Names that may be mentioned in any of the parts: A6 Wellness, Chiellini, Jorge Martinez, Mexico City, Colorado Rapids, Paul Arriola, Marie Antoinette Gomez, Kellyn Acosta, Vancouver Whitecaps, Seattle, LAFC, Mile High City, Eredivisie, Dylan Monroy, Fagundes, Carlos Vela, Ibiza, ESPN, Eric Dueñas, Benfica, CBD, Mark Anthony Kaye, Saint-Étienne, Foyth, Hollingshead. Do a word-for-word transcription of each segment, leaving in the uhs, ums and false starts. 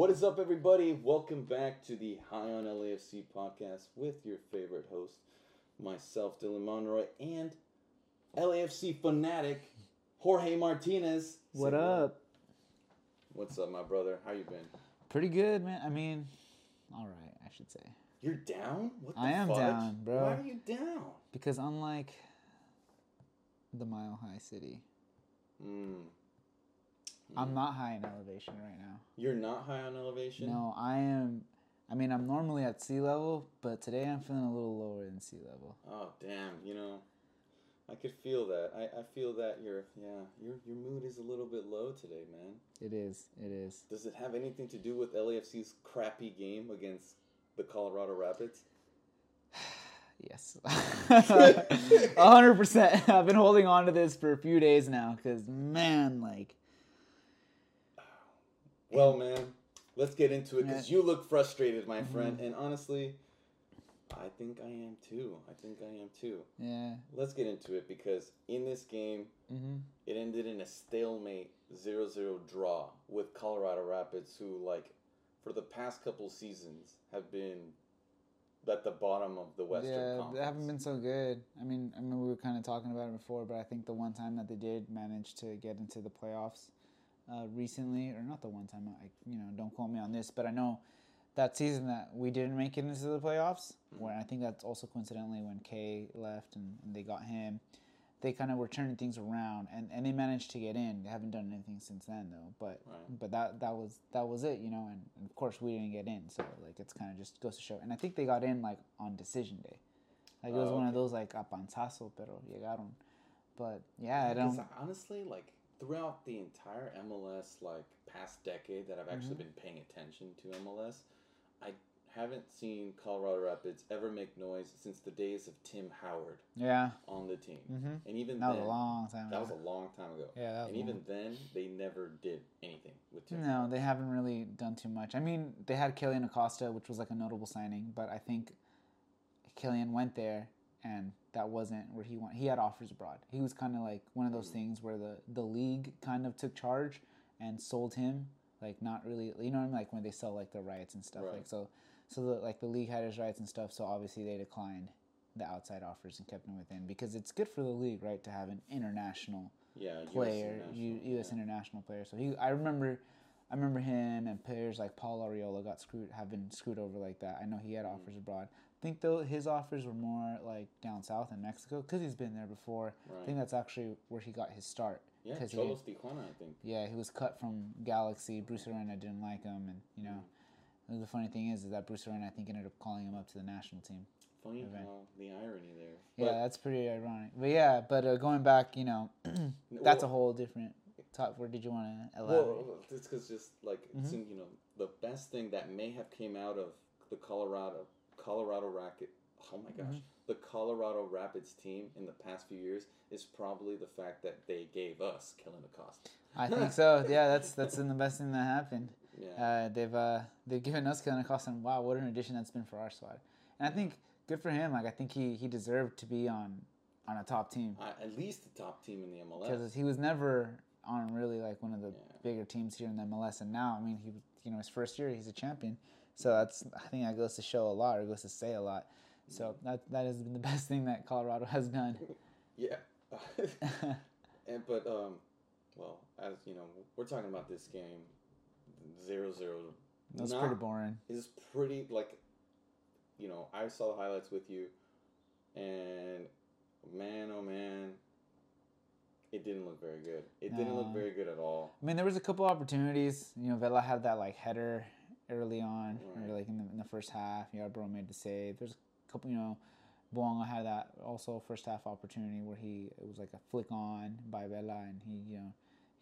What is up, everybody? Welcome back to the High on L A F C podcast with your favorite host, myself, Dylan Monroy, and L A F C fanatic, Jorge Martinez. What Say up? Hello. What's up, my brother? How you been? Pretty good, man. I mean, all right, I should say. You're down? What the I am fuck? down, bro. Why are you down? Because unlike the Mile High City... Mm. I'm not high in elevation right now. You're not high on elevation? No, I am. I mean, I'm normally at sea level, but today I'm feeling a little lower than sea level. Oh, damn. You know, I could feel that. I, I feel that your yeah your your mood is a little bit low today, man. It is. It is. Does it have anything to do with L A F C's crappy game against the Colorado Rapids? Yes. one hundred percent. I've been holding on to this for a few days now because, man, like... Well, man, let's get into it, because you look frustrated, my friend. Mm-hmm. And honestly, I think I am too. I think I am too. Yeah. Let's get into it, because in this game, mm-hmm. it ended in a stalemate zero zero draw with Colorado Rapids, who, like, for the past couple seasons have been at the bottom of the Western yeah, Conference. Yeah, they haven't been so good. I mean, I mean, we were kind of talking about it before, but I think the one time that they did manage to get into the playoffs... Uh, recently, or not the one time, I, you know, don't quote me on this, but I know that season that we didn't make it into the playoffs, mm-hmm. where I think that's also coincidentally when Kaye left and, and they got him, they kind of were turning things around, and, and they managed to get in. They haven't done anything since then, though, but right. but that that was that was it, you know, and, and of course we didn't get in, so like it's kind of just goes to show. And I think they got in like on decision day. Like it was oh, okay. one of those like a panzazo, pero llegaron. But yeah, I don't... Honestly, like... Throughout the entire M L S, like, past decade that I've actually mm-hmm. been paying attention to M L S, I haven't seen Colorado Rapids ever make noise since the days of Tim Howard yeah. on the team. Mm-hmm. And even that then... That was a long time ago. That was a long time ago. Yeah, that was And long. even then, they never did anything with Tim. No, Howard. They haven't really done too much. I mean, they had Kellyn Acosta, which was, like, a notable signing, but I think Kellyn went there and... That wasn't where he went. He had offers abroad. He was kind of like one of those things where the, the league kind of took charge and sold him. Like, not really, you know what I mean? Like, when they sell, like, the rights and stuff. Right. Like, so, so the, like, the league had his rights and stuff, so obviously they declined the outside offers and kept him within. Because it's good for the league, right, to have an international yeah, player, U S international, U S Yeah. international player. So he, I remember... I remember him and players like Paul Arriola got screwed, have been screwed over like that. I know he had offers abroad. I think though his offers were more like down south in Mexico because he's been there before. Right. I think that's actually where he got his start. Yeah, Cholos Tijuana, I think. Yeah, he was cut from Galaxy. Bruce Arena didn't like him, and you know, mm. the funny thing is, is that Bruce Arena I think ended up calling him up to the national team. Funny how the irony there. Yeah, but, that's pretty ironic. But yeah, but uh, going back, you know, that's well, a whole different. Top, where did you want to elaborate? Well, it's because just like mm-hmm. it's in, you know, the best thing that may have came out of the Colorado Colorado Racket. Oh my gosh, mm-hmm. the Colorado Rapids team in the past few years is probably the fact that they gave us Kellyn Acosta. I think so. Yeah, that's that's in the best thing that happened. Yeah, uh, they've uh, they've given us Kellyn Acosta, and wow, what an addition that's been for our squad. And I think good for him. Like I think he, he deserved to be on on a top team. Uh, at least the top team in the M L S. Because he was never. On really like one of the yeah. bigger teams here in the M L S, and now I mean he you know his first year he's a champion, so that's I think that goes to show a lot or goes to say a lot. So that that has been the best thing that Colorado has done. Yeah, and but um, well as you know we're talking about this game, zero zero. That's pretty boring. It's pretty like, you know I saw the highlights with you, and man oh man. It didn't look very good. It no. didn't look very good at all. I mean, there was a couple opportunities. You know, Vela had that, like, header early on, right. or, like, in the, in the first half. Yarbrough made the save. There's a couple, you know, Bouanga had that also first-half opportunity where he, it was, like, a flick on by Vela, and he, you know,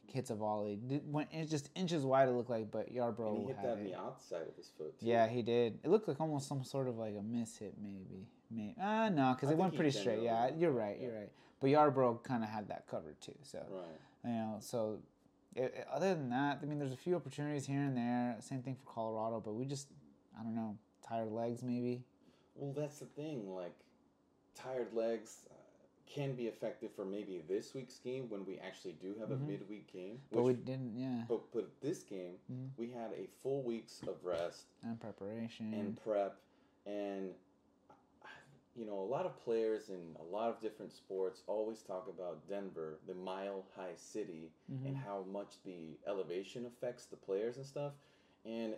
hits a volley. Did, went it's just inches wide, it looked like, but Yarbrough and he hit had that on the outside of his foot, too. Yeah, he did. It looked like almost some sort of, like, a miss-hit, maybe. Maybe. Ah, no, because it went pretty straight. Yeah, you're right, yeah. you're right. But Yarbrough kind of had that covered too. So, right. you know, so it, it, other than that, I mean, there's a few opportunities here and there. Same thing for Colorado, but we just, I don't know, tired legs maybe. Well, that's the thing. Like, tired legs, uh, can be effective for maybe this week's game when we actually do have mm-hmm. a midweek game. But we didn't, yeah. But, but this game, mm-hmm. we had a full week's of rest. And preparation. And prep. And, you know, a lot of players in a lot of different sports always talk about Denver, the Mile High City, mm-hmm. and how much the elevation affects the players and stuff. And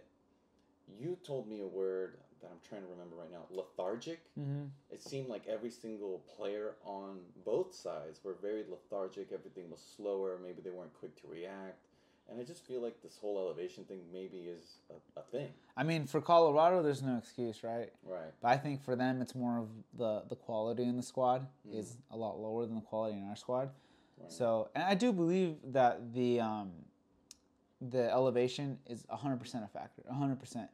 you told me a word that I'm trying to remember right now, lethargic. Mm-hmm. It seemed like every single player on both sides were very lethargic. Everything was slower. Maybe they weren't quick to react. And I just feel like this whole elevation thing maybe is a, a thing. I mean, for Colorado, there's no excuse, right? Right. But I think for them, it's more of the, the quality in the squad mm-hmm. is a lot lower than the quality in our squad. Right. So, and I do believe that the... Um, the elevation is one hundred percent a factor, one hundred percent.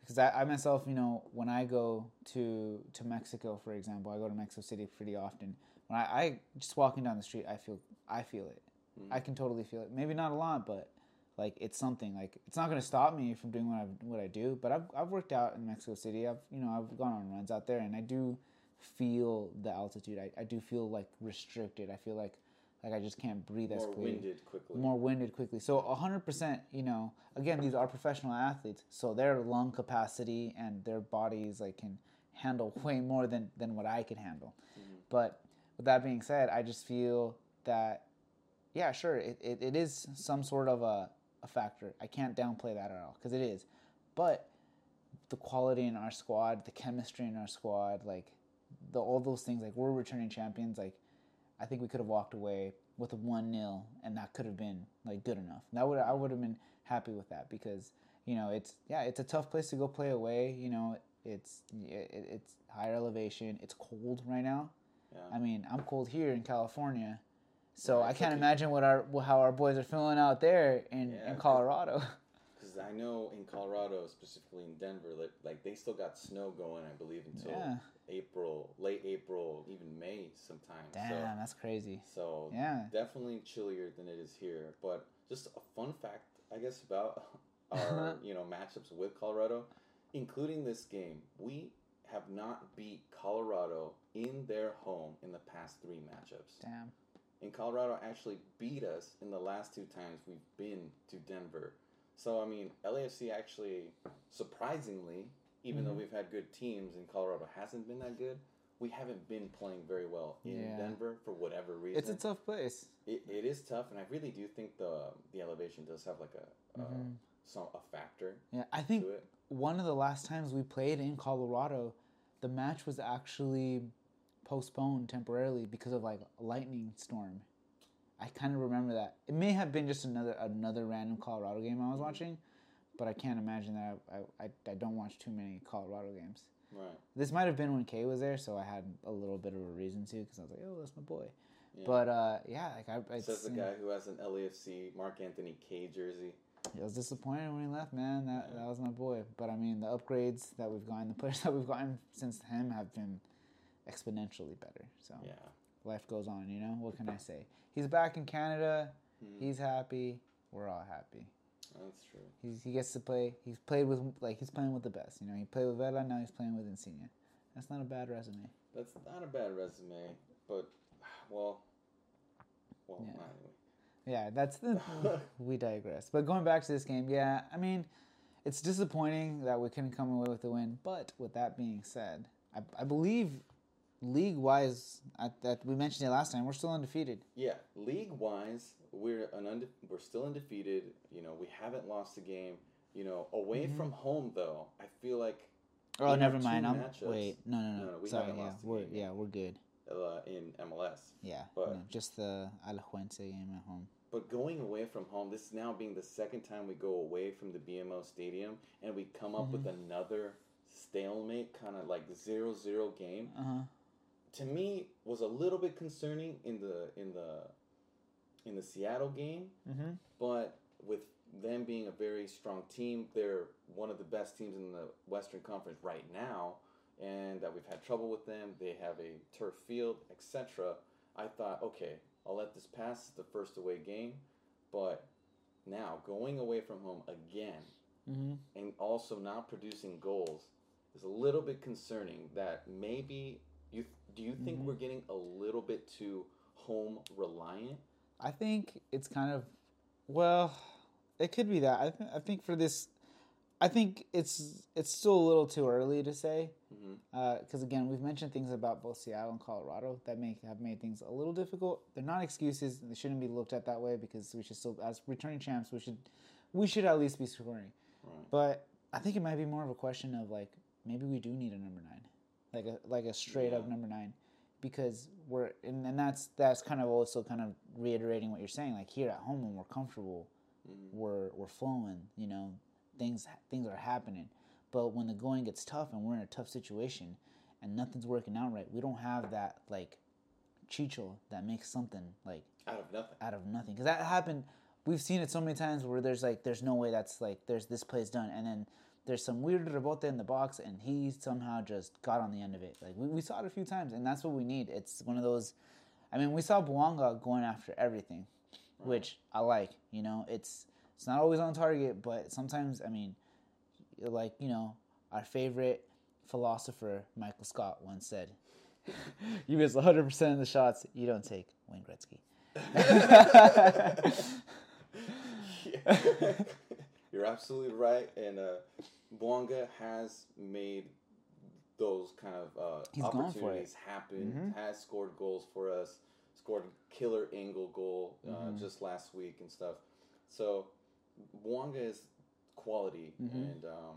Because I, I myself, you know, when I go to to Mexico, for example, I go to Mexico City pretty often. When I, I just walking down the street, I feel I feel it. Mm-hmm. I can totally feel it. Maybe not a lot, but like it's something. Like it's not going to stop me from doing what I what I do. But I've I've worked out in Mexico City. I've you know I've gone on runs out there, and I do feel the altitude. I, I do feel like restricted. I feel like. Like, I just can't breathe as quickly. More winded quickly. More winded quickly. So, one hundred percent, you know, again, these are professional athletes, so their lung capacity and their bodies, like, can handle way more than, than what I could handle. Mm-hmm. But with that being said, I just feel that, yeah, sure, it, it, it is some sort of a, a factor. I can't downplay that at all, because it is. But the quality in our squad, the chemistry in our squad, like, the all those things, like, we're returning champions, like, I think we could have walked away with a one nil, and that could have been like good enough. That would I would have been happy with that because you know it's yeah it's a tough place to go play away. You know it's it, it's higher elevation. It's cold right now. Yeah. I mean I'm cold here in California, so yeah, I can't imagine what our how our boys are feeling out there in, yeah, in Colorado. Because I know in Colorado, specifically in Denver, like, like they still got snow going, I believe, until yeah. April, late April, even May sometimes. Damn, so, that's crazy. So yeah. definitely chillier than it is here. But just a fun fact, I guess, about our you know matchups with Colorado, including this game, we have not beat Colorado in their home in the past three matchups. Damn. And Colorado actually beat us in the last two times we've been to Denver. So, I mean, L A F C actually, surprisingly, even mm-hmm. though we've had good teams and Colorado hasn't been that good, we haven't been playing very well in yeah. Denver for whatever reason. It's a tough place. It, it is tough, and I really do think the the elevation does have like a, mm-hmm. a, some, a factor Yeah, I think to it. One of the last times we played in Colorado, the match was actually postponed temporarily because of like a lightning storm. I kind of remember that. It may have been just another another random Colorado game I was watching, but I can't imagine that I I, I don't watch too many Colorado games. Right. This might have been when Kay was there, so I had a little bit of a reason to because I was like, oh, that's my boy. Yeah. But uh, yeah, like I. I Says the guy who has an L A F C Mark Anthony Kaye jersey. I was disappointed when he left, man. That yeah. that was my boy. But I mean, the upgrades that we've gotten, the players that we've gotten since him have been exponentially better. So. Yeah. Life goes on, you know? What can I say? He's back in Canada. Mm. He's happy. We're all happy. That's true. He's, he gets to play. He's played with, like, he's playing with the best. You know, he played with Vela, now he's playing with Insigne. That's not a bad resume. That's not a bad resume, but, well, well, yeah. anyway. Yeah, that's the, we digress. But going back to this game, yeah, I mean, it's disappointing that we couldn't come away with the win, but with that being said, I, I believe... League-wise, that we mentioned it last time, we're still undefeated. Yeah, league-wise, we're an unde- we're still undefeated. You know, we haven't lost a game. You know, away mm-hmm. from home though, I feel like. Oh, never mind. I'm matchups. wait. No, no, no. no, no we Sorry, haven't yeah, lost a we're, game. Yeah, we're good. Uh, in M L S. Yeah, but no, just the Alajuelense game at home. But going away from home, this is now being the second time we go away from the B M O Stadium, and we come up mm-hmm. with another stalemate, kind of like zero zero game. Uh huh. To me, was a little bit concerning in the in the in the Seattle game, mm-hmm. but with them being a very strong team, they're one of the best teams in the Western Conference right now, and that we've had trouble with them. They have a turf field, et cetera. I thought, okay, I'll let this pass. It's the first away game, but now going away from home again, mm-hmm. and also not producing goals is a little bit concerning. That maybe. You do you think mm-hmm. we're getting a little bit too home reliant? I think it's kind of, well, it could be that. I th- I think for this, I think it's it's still a little too early to say, because mm-hmm. uh, again, we've mentioned things about both Seattle and Colorado that may have made things a little difficult. They're not excuses; they shouldn't be looked at that way, because we should still, as returning champs, we should we should at least be scoring. Right. But I think it might be more of a question of like maybe we do need a number nine, like a like a straight yeah. up number nine, because we're and, and that's that's kind of also kind of reiterating what you're saying. Like here at home, when we're comfortable, mm-hmm. we're we're flowing, you know. Things things are happening, but when the going gets tough and we're in a tough situation and nothing's working out right, we don't have that like Chicho that makes something like out of nothing. Out of nothing, because that happened. We've seen it so many times where there's like there's no way that's like there's this play's done, and then there's some weird rebote in the box, and he somehow just got on the end of it. Like we, we saw it a few times, and that's what we need. It's one of those. I mean, we saw Bouanga going after everything, right. which I like. You know, it's. It's not always on target, but sometimes, I mean, like, you know, our favorite philosopher, Michael Scott, once said, you miss one hundred percent of the shots you don't take, Wayne Gretzky. You're absolutely right. And uh, Bouanga has made those kind of uh, opportunities happen, mm-hmm. has scored goals for us, scored a killer angle goal uh, mm-hmm. just last week and stuff. So... Bouanga is quality, mm-hmm. and um,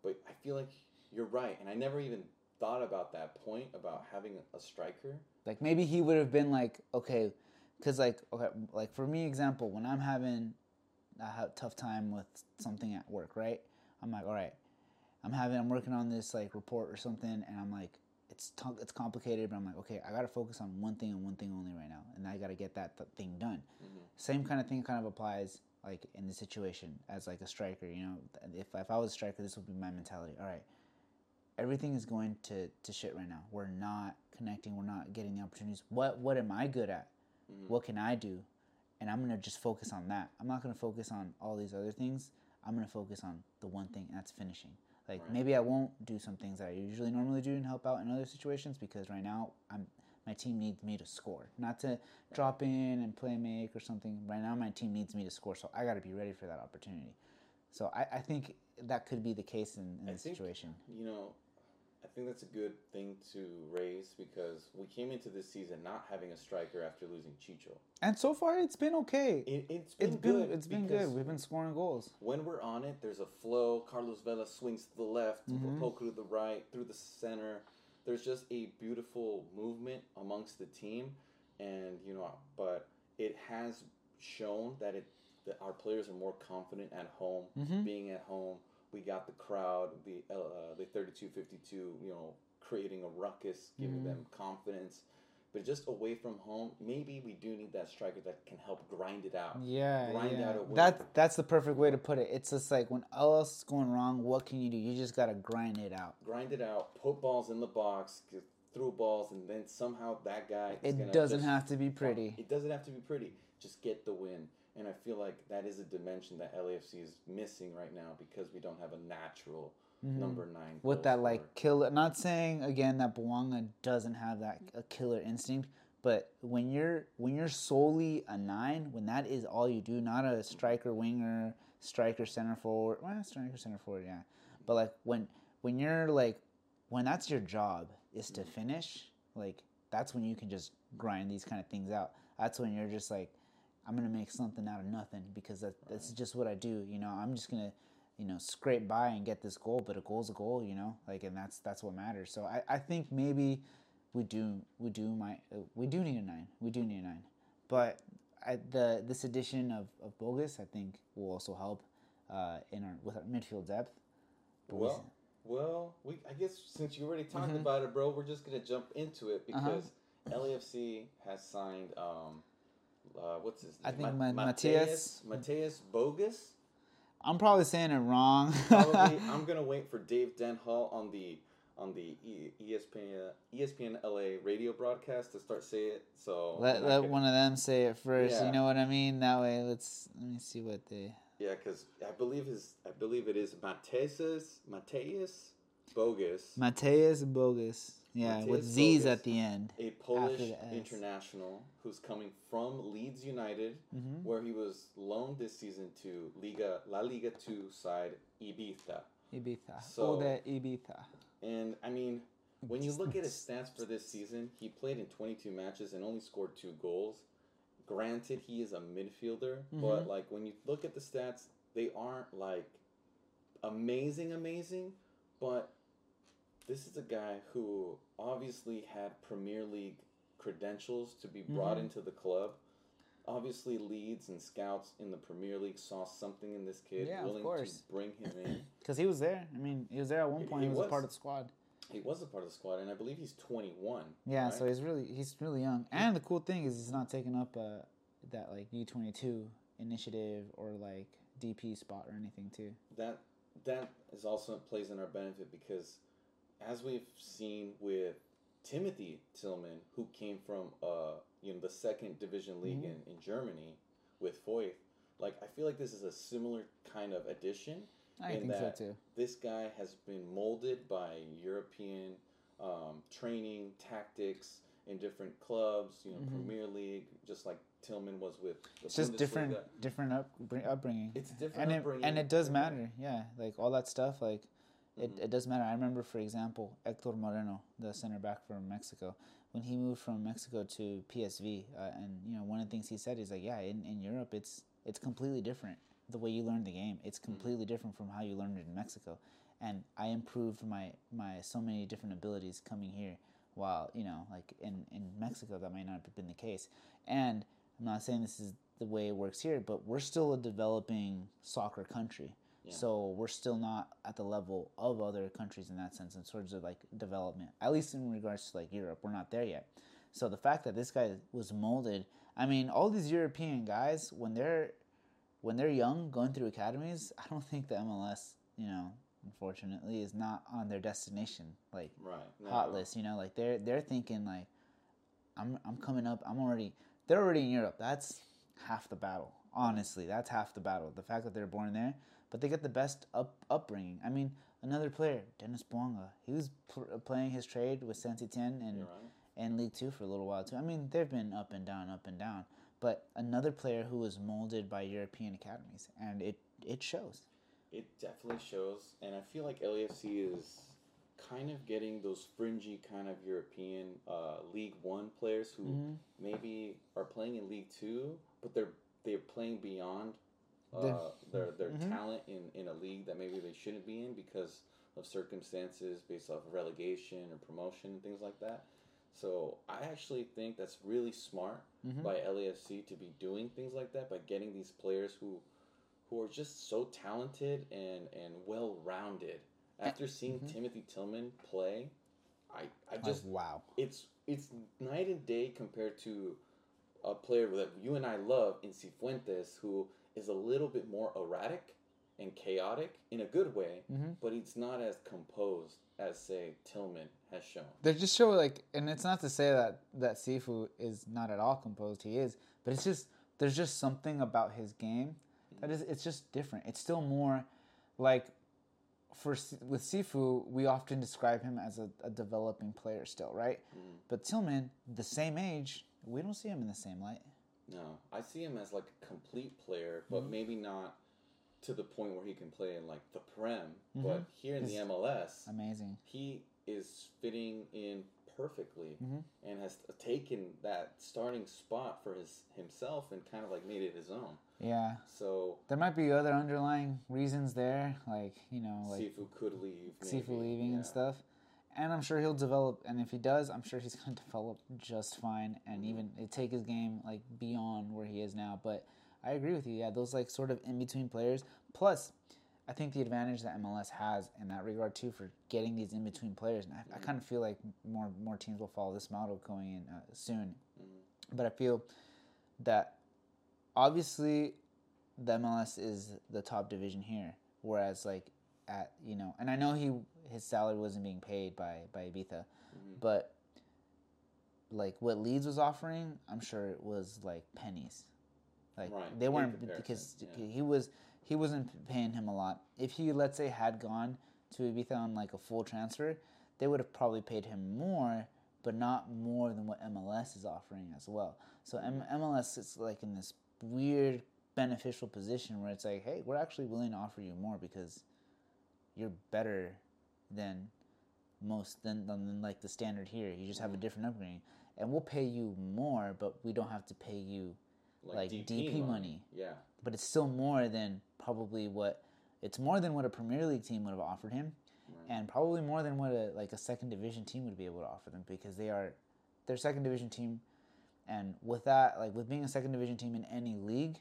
but I feel like you're right, and I never even thought about that point about having a striker. Like maybe he would have been like, okay, because like okay, like for me, example, when I'm having a tough time with something at work, right? I'm like, all right, I'm having, I'm working on this like report or something, and I'm like, it's t- it's complicated, but I'm like, okay, I gotta focus on one thing and one thing only right now, and I gotta get that th- thing done. Mm-hmm. Same kind of thing kind of applies. Like in the situation as like a striker, you know, if if I was a striker, this would be my mentality. All right, everything is going to, to shit right now. We're not connecting. We're not getting the opportunities. What what am I good at? Mm-hmm. What can I do? And I'm gonna just focus on that. I'm not gonna focus on all these other things. I'm gonna focus on the one thing, and that's finishing. Like right. maybe I won't do some things that I usually normally do and help out in other situations, because right now I'm. My team needs me to score, not to drop in and play make or something. Right now, my team needs me to score, so I got to be ready for that opportunity. So I, I think that could be the case in, in this think, situation. You know, I think that's a good thing to raise, because we came into this season not having a striker after losing Chicho, and so far it's been okay. It, it's been it's good. Been, it's been good. We've been scoring goals. When we're on it, there's a flow. Carlos Vela swings to the left, mm-hmm. Poku to the right, through the center. There's just a beautiful movement amongst the team, and you know, but it has shown that it that our players are more confident at home. Mm-hmm. Being at home, we got the crowd, the uh, the thirty-two fifty-two, you know, creating a ruckus, giving mm-hmm. them confidence. But just away from home, maybe we do need that striker that can help grind it out. Yeah, grind yeah. out a win. That's, that's the perfect way to put it. It's just like when all else is going wrong, what can you do? You just got to grind it out. Grind it out, put balls in the box, through balls, and then somehow that guy is going to... It doesn't just, have to be pretty. It doesn't have to be pretty. Just get the win. And I feel like that is a dimension that L A F C is missing right now, because we don't have a natural... Mm-hmm. Number nine. With that, like, forward. Killer... Not saying, again, that Bouanga doesn't have that a killer instinct, but when you're when you're solely a nine, when that is all you do, not a striker winger, striker center forward... Well, striker center forward, yeah. But, like, when when you're, like... When that's your job, is to finish, like, that's when you can just grind these kind of things out. That's when you're just, like, I'm going to make something out of nothing, because that, that's just what I do, you know? I'm just going to... you know, scrape by and get this goal, but a goal's a goal, you know, like, and that's that's what matters. So I, I think maybe we do we do my we do need a nine, we do need a nine, but I, the this addition of, of Bogusz, I think, will also help uh, in our with our midfield depth. But well, we, well, we I guess since you already talked mm-hmm. about it, bro, we're just gonna jump into it, because uh-huh. L A F C has signed um, uh, what's his name? I think Ma- Ma- Mateusz Mateusz Bogusz. I'm probably saying it wrong. Probably, I'm gonna wait for Dave Denhall on the on the E S P N L A radio broadcast to start saying it. So let let one of them say it first. Yeah. You know what I mean? That way, let's let me see what they. Yeah, because I believe his I believe it is Mateusz Mateusz Bogusz. Mateusz Bogusz. Yeah, Mateusz with Z's Bogusz, at the end. A Polish international who's coming from Leeds United, mm-hmm. where he was loaned this season to Liga La Liga two side Ibiza. Ibiza. So, Ode Ibiza. And, I mean, when you look at his stats for this season, he played in twenty-two matches and only scored two goals. Granted, he is a midfielder, mm-hmm. but, like, when you look at the stats, they aren't, like, amazing, amazing, but this is a guy who obviously had Premier League credentials to be brought mm-hmm. into the club. Obviously, Leeds and scouts in the Premier League saw something in this kid, yeah, willing to bring him in. Because he was there. I mean, he was there at one point. He, he was, was a part of the squad. He was a part of the squad, and I believe he's twenty-one. Yeah, right? So he's really he's really young. And the cool thing is he's not taking up uh, that like U twenty-two initiative or like D P spot or anything too. That that is also plays in our benefit because as we've seen with Timothy Tillman, who came from uh, you know the second division league mm-hmm. in, in Germany with Foyth, like I feel like this is a similar kind of addition. I think so too. This guy has been molded by European um, training tactics in different clubs, you know, mm-hmm. Premier League, just like Tillman was with. It's just different, different up, upbringing. It's different and upbringing, it, and it does matter. Yeah, like all that stuff, like. It it does matter. I remember, for example, Hector Moreno, the center back from Mexico, when he moved from Mexico to P S V, uh, and you know one of the things he said is like, yeah, in, in Europe, it's it's completely different the way you learn the game. It's completely different from how you learned it in Mexico, and I improved my, my so many different abilities coming here. While you know, like in, in Mexico, that might not have been the case. And I'm not saying this is the way it works here, but we're still a developing soccer country. Yeah. So we're still not at the level of other countries in that sense in terms of like development, at least in regards to like Europe. We're not there yet. So the fact that this guy was molded, I mean, all these European guys when they're when they're young going through academies, I don't think the M L S, you know, unfortunately, is not on their destination like right. no, hot no. list. You know, like they're they're thinking like, I'm I'm coming up. I'm already they're already in Europe. That's half the battle. Honestly, that's half the battle. The fact that they're born there. But they get the best up upbringing. I mean, another player, Denis Bouanga, he was pl- playing his trade with Saint-Étienne and, right. and League Two for a little while, too. I mean, they've been up and down, up and down. But another player who was molded by European academies, and it, it shows. It definitely shows, and I feel like L A F C is kind of getting those fringy kind of European uh, League One players who mm-hmm. maybe are playing in League Two, but they're they're playing beyond Uh, their their mm-hmm. talent in, in a league that maybe they shouldn't be in because of circumstances based off of relegation or promotion and things like that. So I actually think that's really smart mm-hmm. by L A F C to be doing things like that, by getting these players who who are just so talented and, and well-rounded. After seeing mm-hmm. Timothy Tillman play, I, I just... Oh, wow. It's, it's night and day compared to a player that you and I love in Cifuentes who... is a little bit more erratic and chaotic in a good way, mm-hmm. but it's not as composed as, say, Tillman has shown. They just show, like, and it's not to say that, that Sifu is not at all composed, he is, but it's just, there's just something about his game that is, it's just different. It's still more, like, for with Sifu, we often describe him as a, a developing player still, right? Mm. But Tillman, the same age, we don't see him in the same light. No, I see him as like a complete player, but mm-hmm. maybe not to the point where he can play in like the Prem. Mm-hmm. But here in it's the M L S, amazing, he is fitting in perfectly mm-hmm. and has taken that starting spot for his himself and kind of like made it his own. Yeah. So there might be other underlying reasons there, like you know, like Sifu could leave, maybe. Sifu leaving yeah. and stuff. And I'm sure he'll develop, and if he does, I'm sure he's going to develop just fine and even take his game, like, beyond where he is now. But I agree with you, yeah, those, like, sort of in-between players. Plus, I think the advantage that M L S has in that regard, too, for getting these in-between players, and I, I kind of feel like more more teams will follow this model going in uh, soon. But I feel that, obviously, the M L S is the top division here, whereas, like, at, you know, and I know he... his salary wasn't being paid by, by Ibiza. Mm-hmm. But, like, what Leeds was offering, I'm sure it was, like, pennies. Like, right. they weren't, because yeah. he was, he wasn't paying him a lot. If he, let's say, had gone to Ibiza on like a full transfer, they would have probably paid him more, but not more than what M L S is offering as well. So M L S is like in this weird beneficial position where it's like, hey, we're actually willing to offer you more because you're better than most, than, than like the standard here. You just have a different upgrade. And we'll pay you more, but we don't have to pay you like, like D P, D P money. money. Yeah. But it's still more than probably what, it's more than what a Premier League team would have offered him. Right. And probably more than what a like a second division team would be able to offer them, because they are, they're second division team, and with that, like with being a second division team in any league,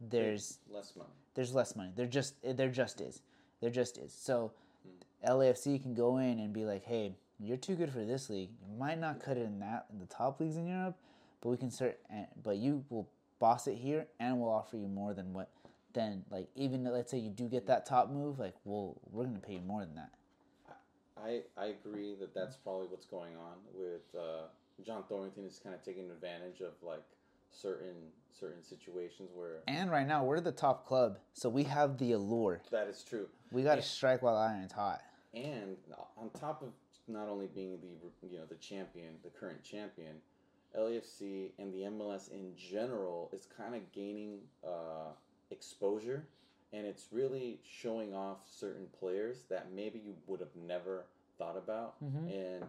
there's less money. There's less money. There just there just is. There just is. So mm. L A F C can go in and be like, hey, you're too good for this league. You might not cut it in that in the top leagues in Europe, but we can start. And, but you will boss it here, and we'll offer you more than what. Then like even let's say you do get that top move, like well we're gonna pay you more than that. I, I agree that that's probably what's going on with uh, John Thornton is kind of taking advantage of like certain certain situations where. And right now we're the top club, so we have the allure. That is true. We got to strike while the iron's hot. And on top of not only being the you know the champion, the current champion, L A F C and the M L S in general is kind of gaining uh, exposure. And it's really showing off certain players that maybe you would have never thought about. Mm-hmm. And,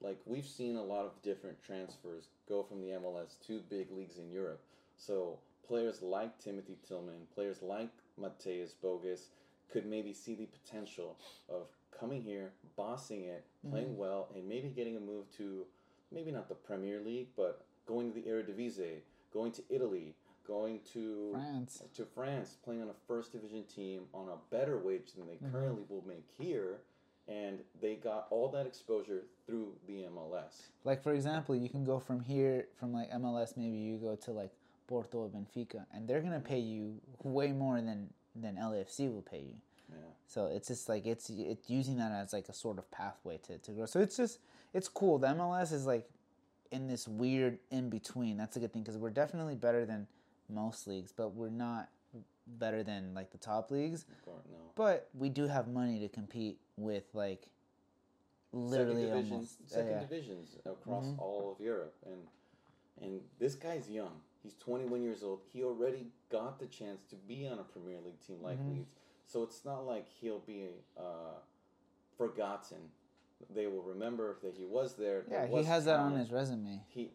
like, we've seen a lot of different transfers go from the M L S to big leagues in Europe. So players like Timothy Tillman, players like Mateusz Bogusz could maybe see the potential of coming here, bossing it, playing mm-hmm. well, and maybe getting a move to maybe not the Premier League, but going to the Eredivisie, going to Italy, going to France, to France, playing on a first division team on a better wage than they mm-hmm. currently will make here, and they got all that exposure through the M L S. Like for example, you can go from here, from like M L S, maybe you go to like Porto or Benfica, and they're gonna pay you way more than than L A F C will pay you. Yeah. So it's just like it's it's using that as like a sort of pathway to to grow. So it's just it's cool. The M L S is like in this weird in between. That's a good thing because we're definitely better than most leagues, but we're not better than like the top leagues. No. But we do have money to compete with like literally second divisions, almost second uh, yeah. divisions across mm-hmm. all of Europe. And and this guy's young. He's twenty-one years old. He already got the chance to be on a Premier League team like mm-hmm. Leeds. So it's not like he'll be uh, forgotten. They will remember that he was there. Yeah, there was he has talent. That on his resume. He.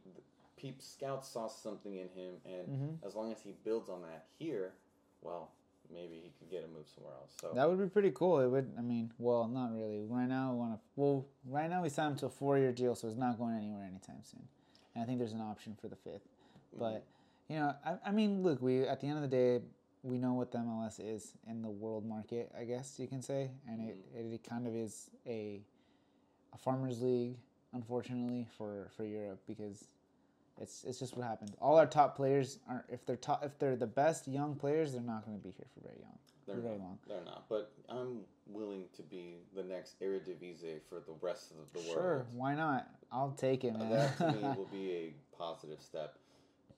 Peep Scout saw something in him, and mm-hmm. as long as he builds on that here, well, maybe he could get a move somewhere else. So that would be pretty cool. It would. I mean, well, not really. Right now, I want to. Well, right now we signed him to a four-year deal, so it's not going anywhere anytime soon. And I think there's an option for the fifth. Mm-hmm. But you know, I, I mean, look, we at the end of the day, we know what the M L S is in the world market, I guess you can say, and mm-hmm. it, it kind of is a a farmers league, unfortunately, for, for Europe because. It's it's just what happens. All our top players are if they're top if they're the best young players, they're not going to be here for very young. They're for very not, long. They're not. But I'm willing to be the next Eredivisie for the rest of the world. Sure, why not? I'll take it, man. That to me will be a positive step.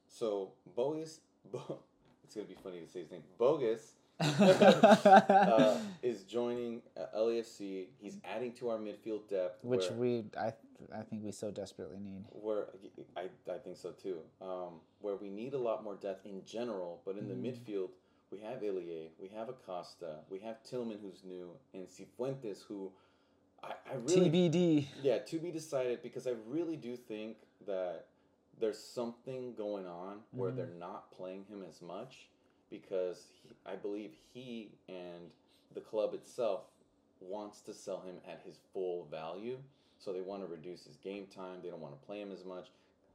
So Bogusz, Bo, it's going to be funny to say his name. Bogusz uh, is joining L A F C. He's adding to our midfield depth, which where, we I I think we so desperately need. Where I I think so too. Um, where we need a lot more depth in general, but in mm. the midfield we have Illier, we have Acosta, we have Tillman who's new, and Cifuentes who I, I really T B D. Yeah, to be decided because I really do think that there's something going on where mm. they're not playing him as much. Because he, I believe he and the club itself wants to sell him at his full value. So they want to reduce his game time. They don't want to play him as much.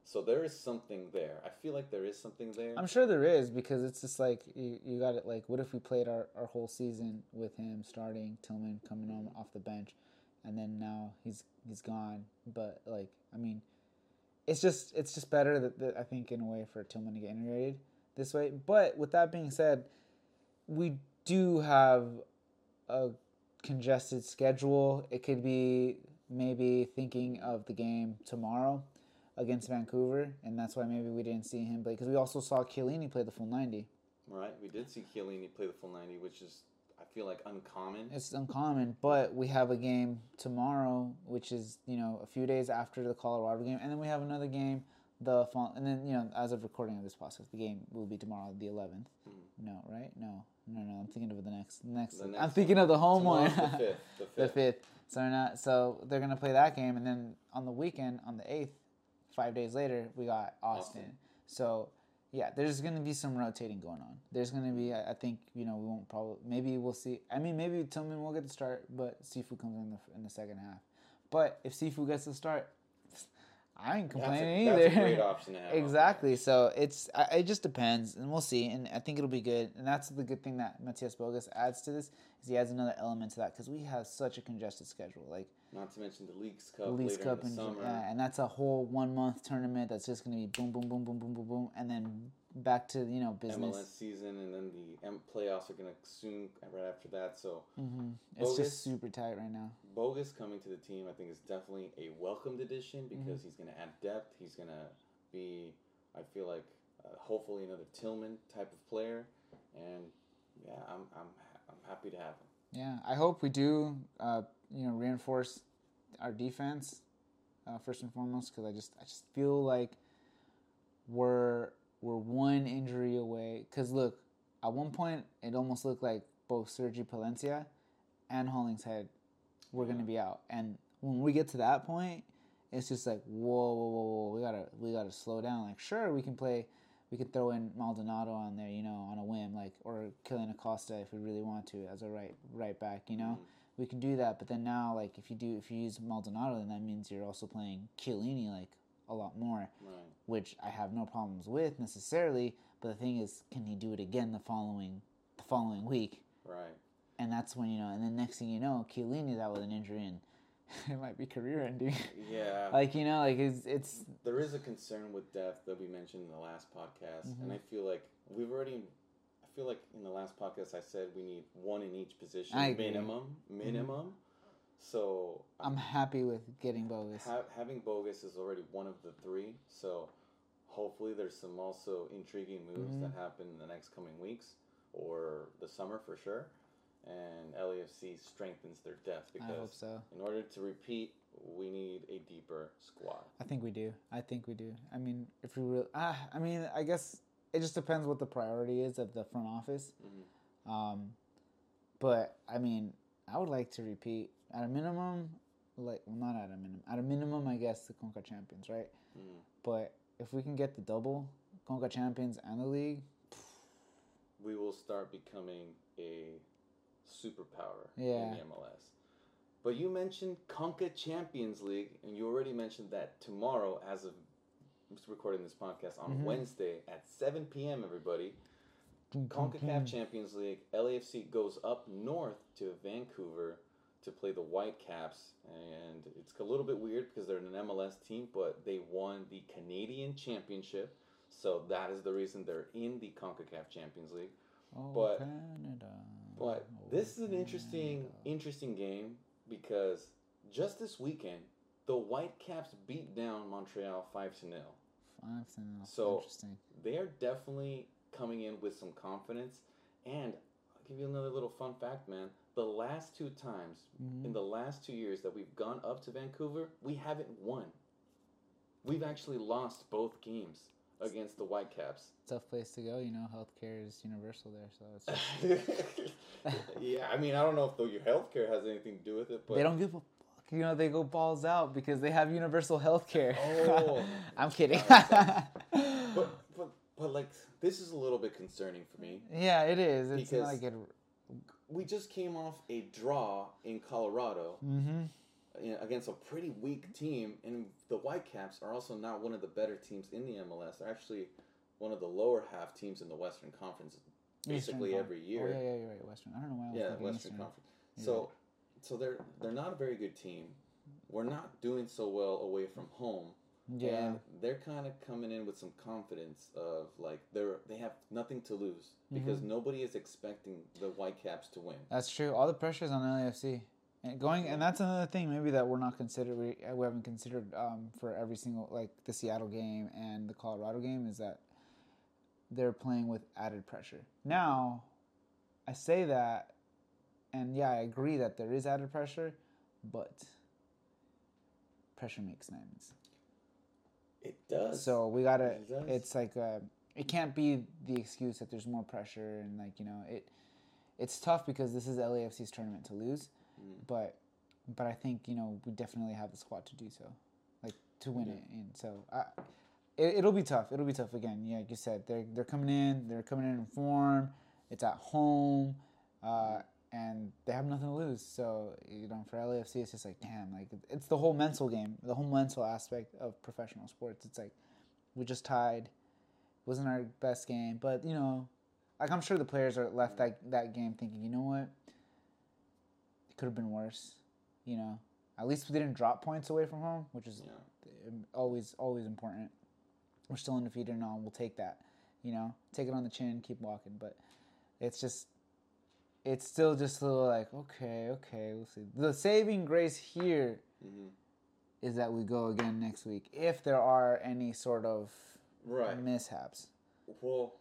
So there is something there. I feel like there is something there. I'm sure there is because it's just like you, you got it. Like, what if we played our, our whole season with him starting, Tillman coming on off the bench, and then now he's he's gone. But like, I mean, it's just it's just better that, that I think in a way for Tillman to get integrated. This way, but with that being said, we do have a congested schedule. It could be maybe thinking of the game tomorrow against Vancouver, and that's why maybe we didn't see him play because we also saw Chiellini play the full ninety. Right, we did see Chiellini play the full ninety, which is I feel like uncommon. It's uncommon, but we have a game tomorrow, which is, you know, a few days after the Colorado game, and then we have another game the fall, and then, you know, as of recording of this podcast, the game will be tomorrow, the eleventh. Mm. No, right? No, no, no. I'm thinking of the next, next. The next I'm thinking one. of the home Tomorrow's one. the fifth. The fifth. The fifth. So they're not. So they're gonna play that game, and then on the weekend, on the eighth, five days later, we got Austin. Austin. So. Yeah, there's going to be some rotating going on. There's going to be, I think, you know, we won't probably, maybe we'll see. I mean, maybe Tillman will get the start, but Sifu comes in the in the second half. But if Sifu gets the start, I ain't complaining that's a, either. That's a great option to have. Exactly. So it's I, it just depends, and we'll see. And I think it'll be good. And that's the good thing that Mateusz Bogusz adds to this is he adds another element to that because we have such a congested schedule. Like not to mention the Leagues Cup, the Leagues later Cup in the and, summer. Yeah, and that's a whole one month tournament that's just going to be boom, boom, boom, boom, boom, boom, boom, and then back to you know business. M L S season, and then the M- playoffs are going to soon right after that. So mm-hmm. Bogusz, it's just super tight right now. Bogusz coming to the team, I think, is definitely a welcomed addition because mm-hmm. he's going to add depth. He's going to be, I feel like, uh, hopefully another Tillman type of player, and yeah, I'm I'm I'm happy to have him. Yeah, I hope we do. Uh, you know, reinforce our defense uh, first and foremost, because I just I just feel like we're we're one injury away. Because look, at one point it almost looked like both Sergi Palencia and Hollingshead were yeah. going to be out, and when we get to that point, it's just like whoa, whoa, whoa, whoa, we gotta we gotta slow down. Like sure, we can play, we can throw in Maldonado on there, you know, on a whim, like or Kellyn Acosta if we really want to as a right right back, you know. Mm-hmm. We can do that, but then now, like, if you do, if you use Maldonado, then that means you're also playing Chiellini, like, a lot more, right. which I have no problems with necessarily, but the thing is, can he do it again the following the following week? Right. And that's when, you know, and then next thing you know, Chiellini's out with an injury, and it might be career-ending. Yeah. like, you know, like, it's, it's... There is a concern with depth that we mentioned in the last podcast, mm-hmm. and I feel like we've already... I feel like in the last podcast I said we need one in each position minimum, minimum. Mm-hmm. So I'm, I'm happy with getting Bogusz. Ha- having Bogusz is already one of the three. So hopefully there's some also intriguing moves mm-hmm. that happen in the next coming weeks or the summer for sure. And L A F C strengthens their depth because I hope so. In order to repeat, we need a deeper squad. I think we do. I think we do. I mean, if we really, ah, I mean, I guess. It just depends what the priority is of the front office. Mm-hmm. Um, but, I mean, I would like to repeat, at a minimum, like well, not at a minimum, at a minimum, I guess, the CONCACAF Champions, right? Mm-hmm. But if we can get the double, CONCACAF Champions and the league, we will start becoming a superpower yeah. in the M L S. But you mentioned CONCACAF Champions League, and you already mentioned that tomorrow, as of I'm just recording this podcast on mm-hmm. Wednesday at seven p.m., everybody. CONCACAF Champions League, L A F C goes up north to Vancouver to play the Whitecaps. And it's a little bit weird because they're an M L S team, but they won the Canadian Championship. So that is the reason they're in the CONCACAF Champions League. Oh, but Canada. But oh, this is an interesting, Canada. interesting game because just this weekend, the Whitecaps beat down Montreal five to nothing. five to nothing. So interesting. They are definitely coming in with some confidence. And I'll give you another little fun fact, man. The last two times, mm-hmm. in the last two years that we've gone up to Vancouver, we haven't won. We've actually lost both games against the Whitecaps. Tough place to go. You know, healthcare is universal there. So it's just... Yeah, I mean, I don't know if though your healthcare has anything to do with it. But they don't give a... You know, they go balls out because they have universal health care. Oh. I'm kidding. but, but, but, like, this is a little bit concerning for me. Yeah, it is. It's not like it... We just came off a draw in Colorado mm-hmm. you know, against a pretty weak team, and the Whitecaps are also not one of the better teams in the M L S. They're actually one of the lower half teams in the Western Conference basically Eastern every year. Oh, yeah, yeah, you're right. Western. I don't know why I was Yeah, Western, Western Conference. You're so... Right. So they're they're not a very good team. We're not doing so well away from home. Yeah. And they're kind of coming in with some confidence of like they're they have nothing to lose because mm-hmm. nobody is expecting the Whitecaps to win. That's true. All the pressure is on L A F C. And going and that's another thing maybe that we're not considered we, we haven't considered um, for every single like the Seattle game and the Colorado game is that they're playing with added pressure. Now, I say that And yeah, I agree that there is added pressure, but pressure makes diamonds. It does. So we gotta. It does. It's like a, it can't be the excuse that there's more pressure and like you know it. It's tough because this is L A F C's tournament to lose, mm. but but I think you know we definitely have the squad to do so, like to win yeah. it. And so I, it, it'll be tough. It'll be tough again. Yeah, like you said, they're they're coming in. They're coming in in form. It's at home. Uh, and they have nothing to lose, so you know for L A F C it's just like damn, like it's the whole mental game, the whole mental aspect of professional sports. It's like we just tied, wasn't our best game, but you know, like I'm sure the players are left that that game thinking, you know what, it could have been worse, you know. At least we didn't drop points away from home, which is yeah. always always important. We're still undefeated and all, we'll take that, you know, take it on the chin, keep walking. But it's just. It's still just a little like, okay, okay, we'll see. The saving grace here mm-hmm. is that we go again next week, if there are any sort of right. mishaps. Well,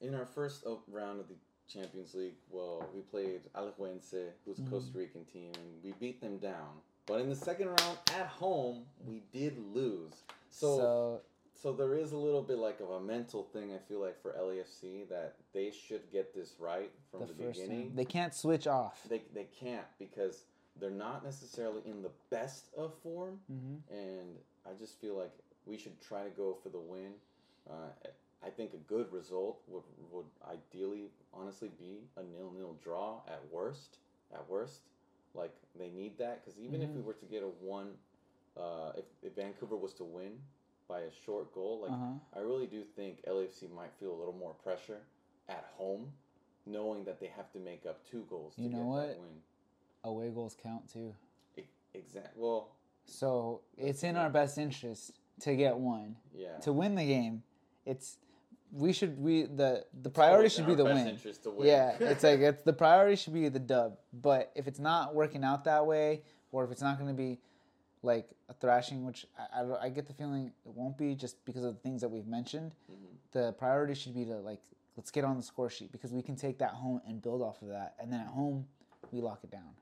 in our first round of the Champions League, well, we played Alajuelense, who's a mm-hmm. Costa Rican team, and we beat them down. But in the second round, at home, we did lose. So... so So there is a little bit like of a mental thing, I feel like, for L A F C that they should get this right from the, the beginning. Thing. They can't switch off. They they can't because they're not necessarily in the best of form. Mm-hmm. And I just feel like we should try to go for the win. Uh, I think a good result would would ideally, honestly, be a nil-nil draw at worst. At worst. Like, they need that because even mm-hmm. if we were to get a one, uh, if, if Vancouver was to win... by a short goal, like uh-huh. I really do think L A F C might feel a little more pressure at home, knowing that they have to make up two goals you to know get what? That win. Away goals count too. It, exact. Well, so it's in our best interest to get one. Yeah. To win the game, it's we should we the the priority should be the win. Best interest to win. Yeah, it's like it's the priority should be the dub. But if it's not working out that way, or if it's not going to be. Like a thrashing, which I, I, I get the feeling it won't be just because of the things that we've mentioned. Mm-hmm. The priority should be to, like, let's get on the score sheet because we can take that home and build off of that. And then at home, we lock it down.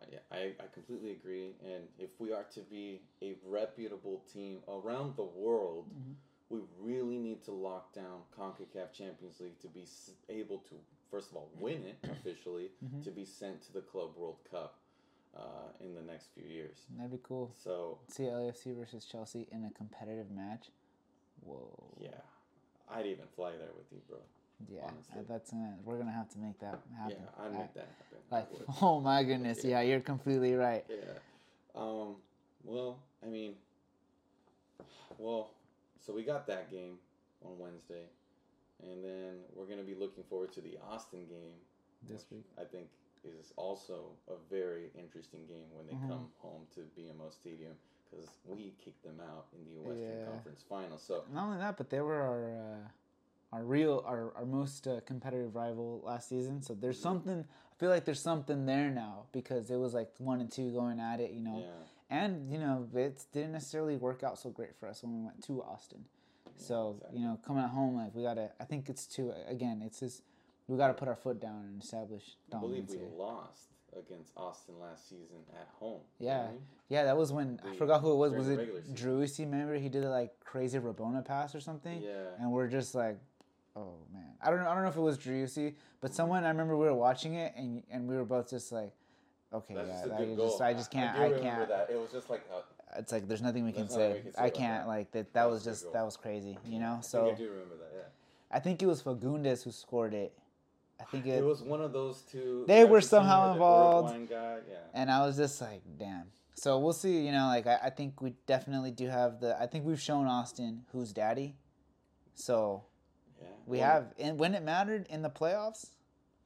Uh, yeah, I, I completely agree. And if we are to be a reputable team around the world, mm-hmm. we really need to lock down CONCACAF Champions League to be able to, first of all, win it officially, mm-hmm. to be sent to the Club World Cup. Uh, in the next few years. That'd be cool. So see L A F C versus Chelsea in a competitive match? Whoa. Yeah. I'd even fly there with you, bro. Yeah. Honestly. That's gonna, we're going to have to make that happen. Yeah, I'd make that happen. Like, oh my goodness. Yeah. yeah, you're completely right. Yeah. Um. Well, I mean, well, so we got that game on Wednesday. And then we're going to be looking forward to the Austin game. This week. I think. Is also a very interesting game when they mm-hmm. come home to B M O Stadium because we kicked them out in the Western yeah. Conference Final. So not only that, but they were our uh, our real our our most uh, competitive rival last season. So there's yeah. something. I feel like there's something there now because it was like one and two going at it, you know, yeah. and you know it didn't necessarily work out so great for us when we went to Austin. Yeah, so exactly. you know, coming at home like we gotta. I think it's two again. It's just. We got to put our foot down and establish dominance. I believe we lost against Austin last season at home. Yeah. Right? Yeah, that was when, the, I forgot who it was. Was it Driussi? Remember, he did a like, crazy Rabona pass or something? Yeah. And we're just like, oh, man. I don't know I don't know if it was Driussi, but someone, I remember we were watching it, and and we were both just like, okay, that's yeah, just that a good goal. Just, I just can't. I, I can't. That. It was just like a, it's like, there's nothing we can say. We can say I can't. Like that, that, that was, was just, that was crazy, you know? So, I do remember that, yeah. I think it was Fagundes who scored it. I think it, it was one of those two. They were somehow involved, guy, yeah. and I was just like, "Damn!" So we'll see. You know, like I, I think we definitely do have the. I think we've shown Austin who's daddy. So yeah. we well, have, and when it mattered in the playoffs,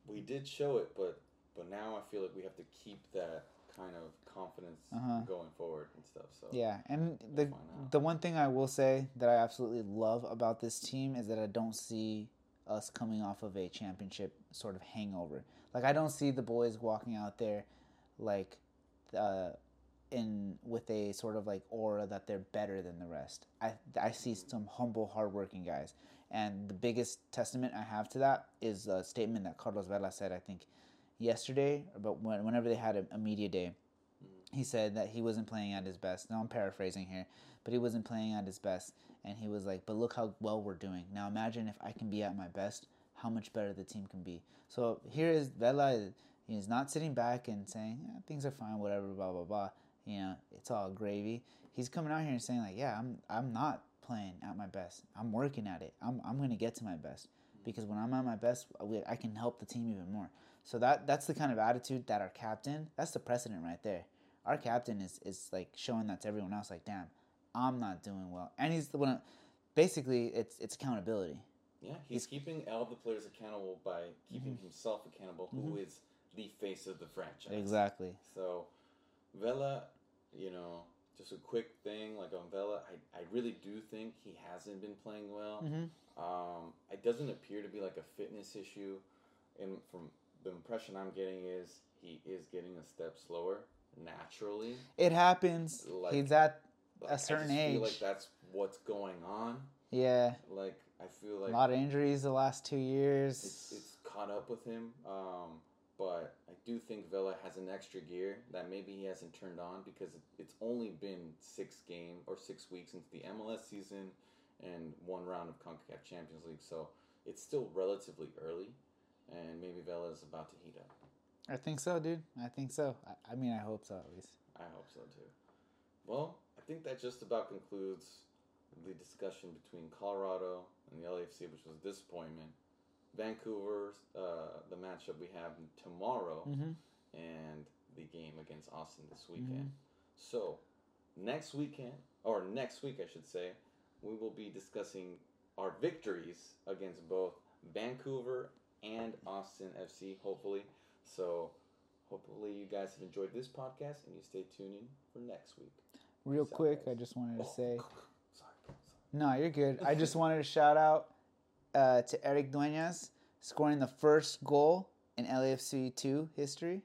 we did show it. But but now I feel like we have to keep that kind of confidence uh-huh. going forward and stuff. So yeah, and we'll the the one thing I will say that I absolutely love about this team is that I don't see. Us coming off of a championship sort of hangover. Like, I don't see the boys walking out there, like, uh, in with a sort of, like, aura that they're better than the rest. I, I see some humble, hardworking guys. And the biggest testament I have to that is a statement that Carlos Vela said, I think, yesterday, about when, whenever they had a, a media day, he said that he wasn't playing at his best. Now I'm paraphrasing here, but he wasn't playing at his best. And he was like, but look how well we're doing. Now imagine if I can be at my best, how much better the team can be. So here is Vela. He's not sitting back and saying, eh, things are fine, whatever, blah, blah, blah. You know, it's all gravy. He's coming out here and saying, like, yeah, I'm I'm not playing at my best. I'm working at it. I'm I'm going to get to my best. Because when I'm at my best, I can help the team even more. So that that's the kind of attitude that our captain, that's the precedent right there. Our captain is, is like, showing that to everyone else, like, damn, I'm not doing well. And he's the one, basically, it's it's accountability. Yeah, he's, he's keeping all the players accountable by keeping mm-hmm. himself accountable, mm-hmm. who is the face of the franchise. Exactly. So, Vela, you know, just a quick thing, like, on Vela, I, I really do think he hasn't been playing well. Mm-hmm. Um, it doesn't appear to be, like, a fitness issue. And from the impression I'm getting is he is getting a step slower. Naturally, it happens. Like, he's at like, a certain I just age. Feel like that's what's going on. Yeah. Like, I feel like a lot of injuries the last two years. It's, it's caught up with him. Um, but I do think Vela has an extra gear that maybe he hasn't turned on, because it's only been six game or six weeks since the M L S season and one round of CONCACAF Champions League. So it's still relatively early, and maybe Vela is about to heat up. I think so, dude. I think so. I, I mean, I hope so, at least. I hope so, too. Well, I think that just about concludes the discussion between Colorado and the L A F C, which was a disappointment. Vancouver, uh, the matchup we have tomorrow, mm-hmm. and the game against Austin this weekend. Mm-hmm. So, next weekend, or next week, I should say, we will be discussing our victories against both Vancouver and Austin F C, hopefully. So, hopefully you guys have enjoyed this podcast, and you stay tuned in for next week. Real South quick, guys. I just wanted to oh. say... sorry, sorry. No, you're good. I just wanted to shout out uh, to Eric Dueñas scoring the first goal in L A F C two history.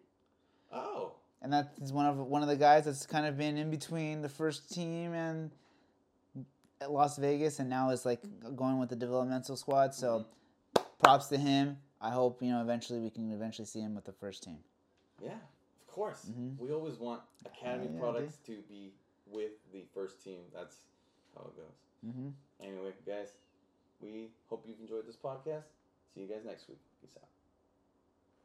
Oh. And that's one of one of the guys that's kind of been in between the first team and Las Vegas, and now is like going with the developmental squad. So, mm-hmm. props to him. I hope, you know, eventually we can eventually see him with the first team. Yeah, of course. Mm-hmm. We always want academy uh, yeah, products to be with the first team. That's how it goes. Mm-hmm. Anyway, guys, we hope you've enjoyed this podcast. See you guys next week. Peace out.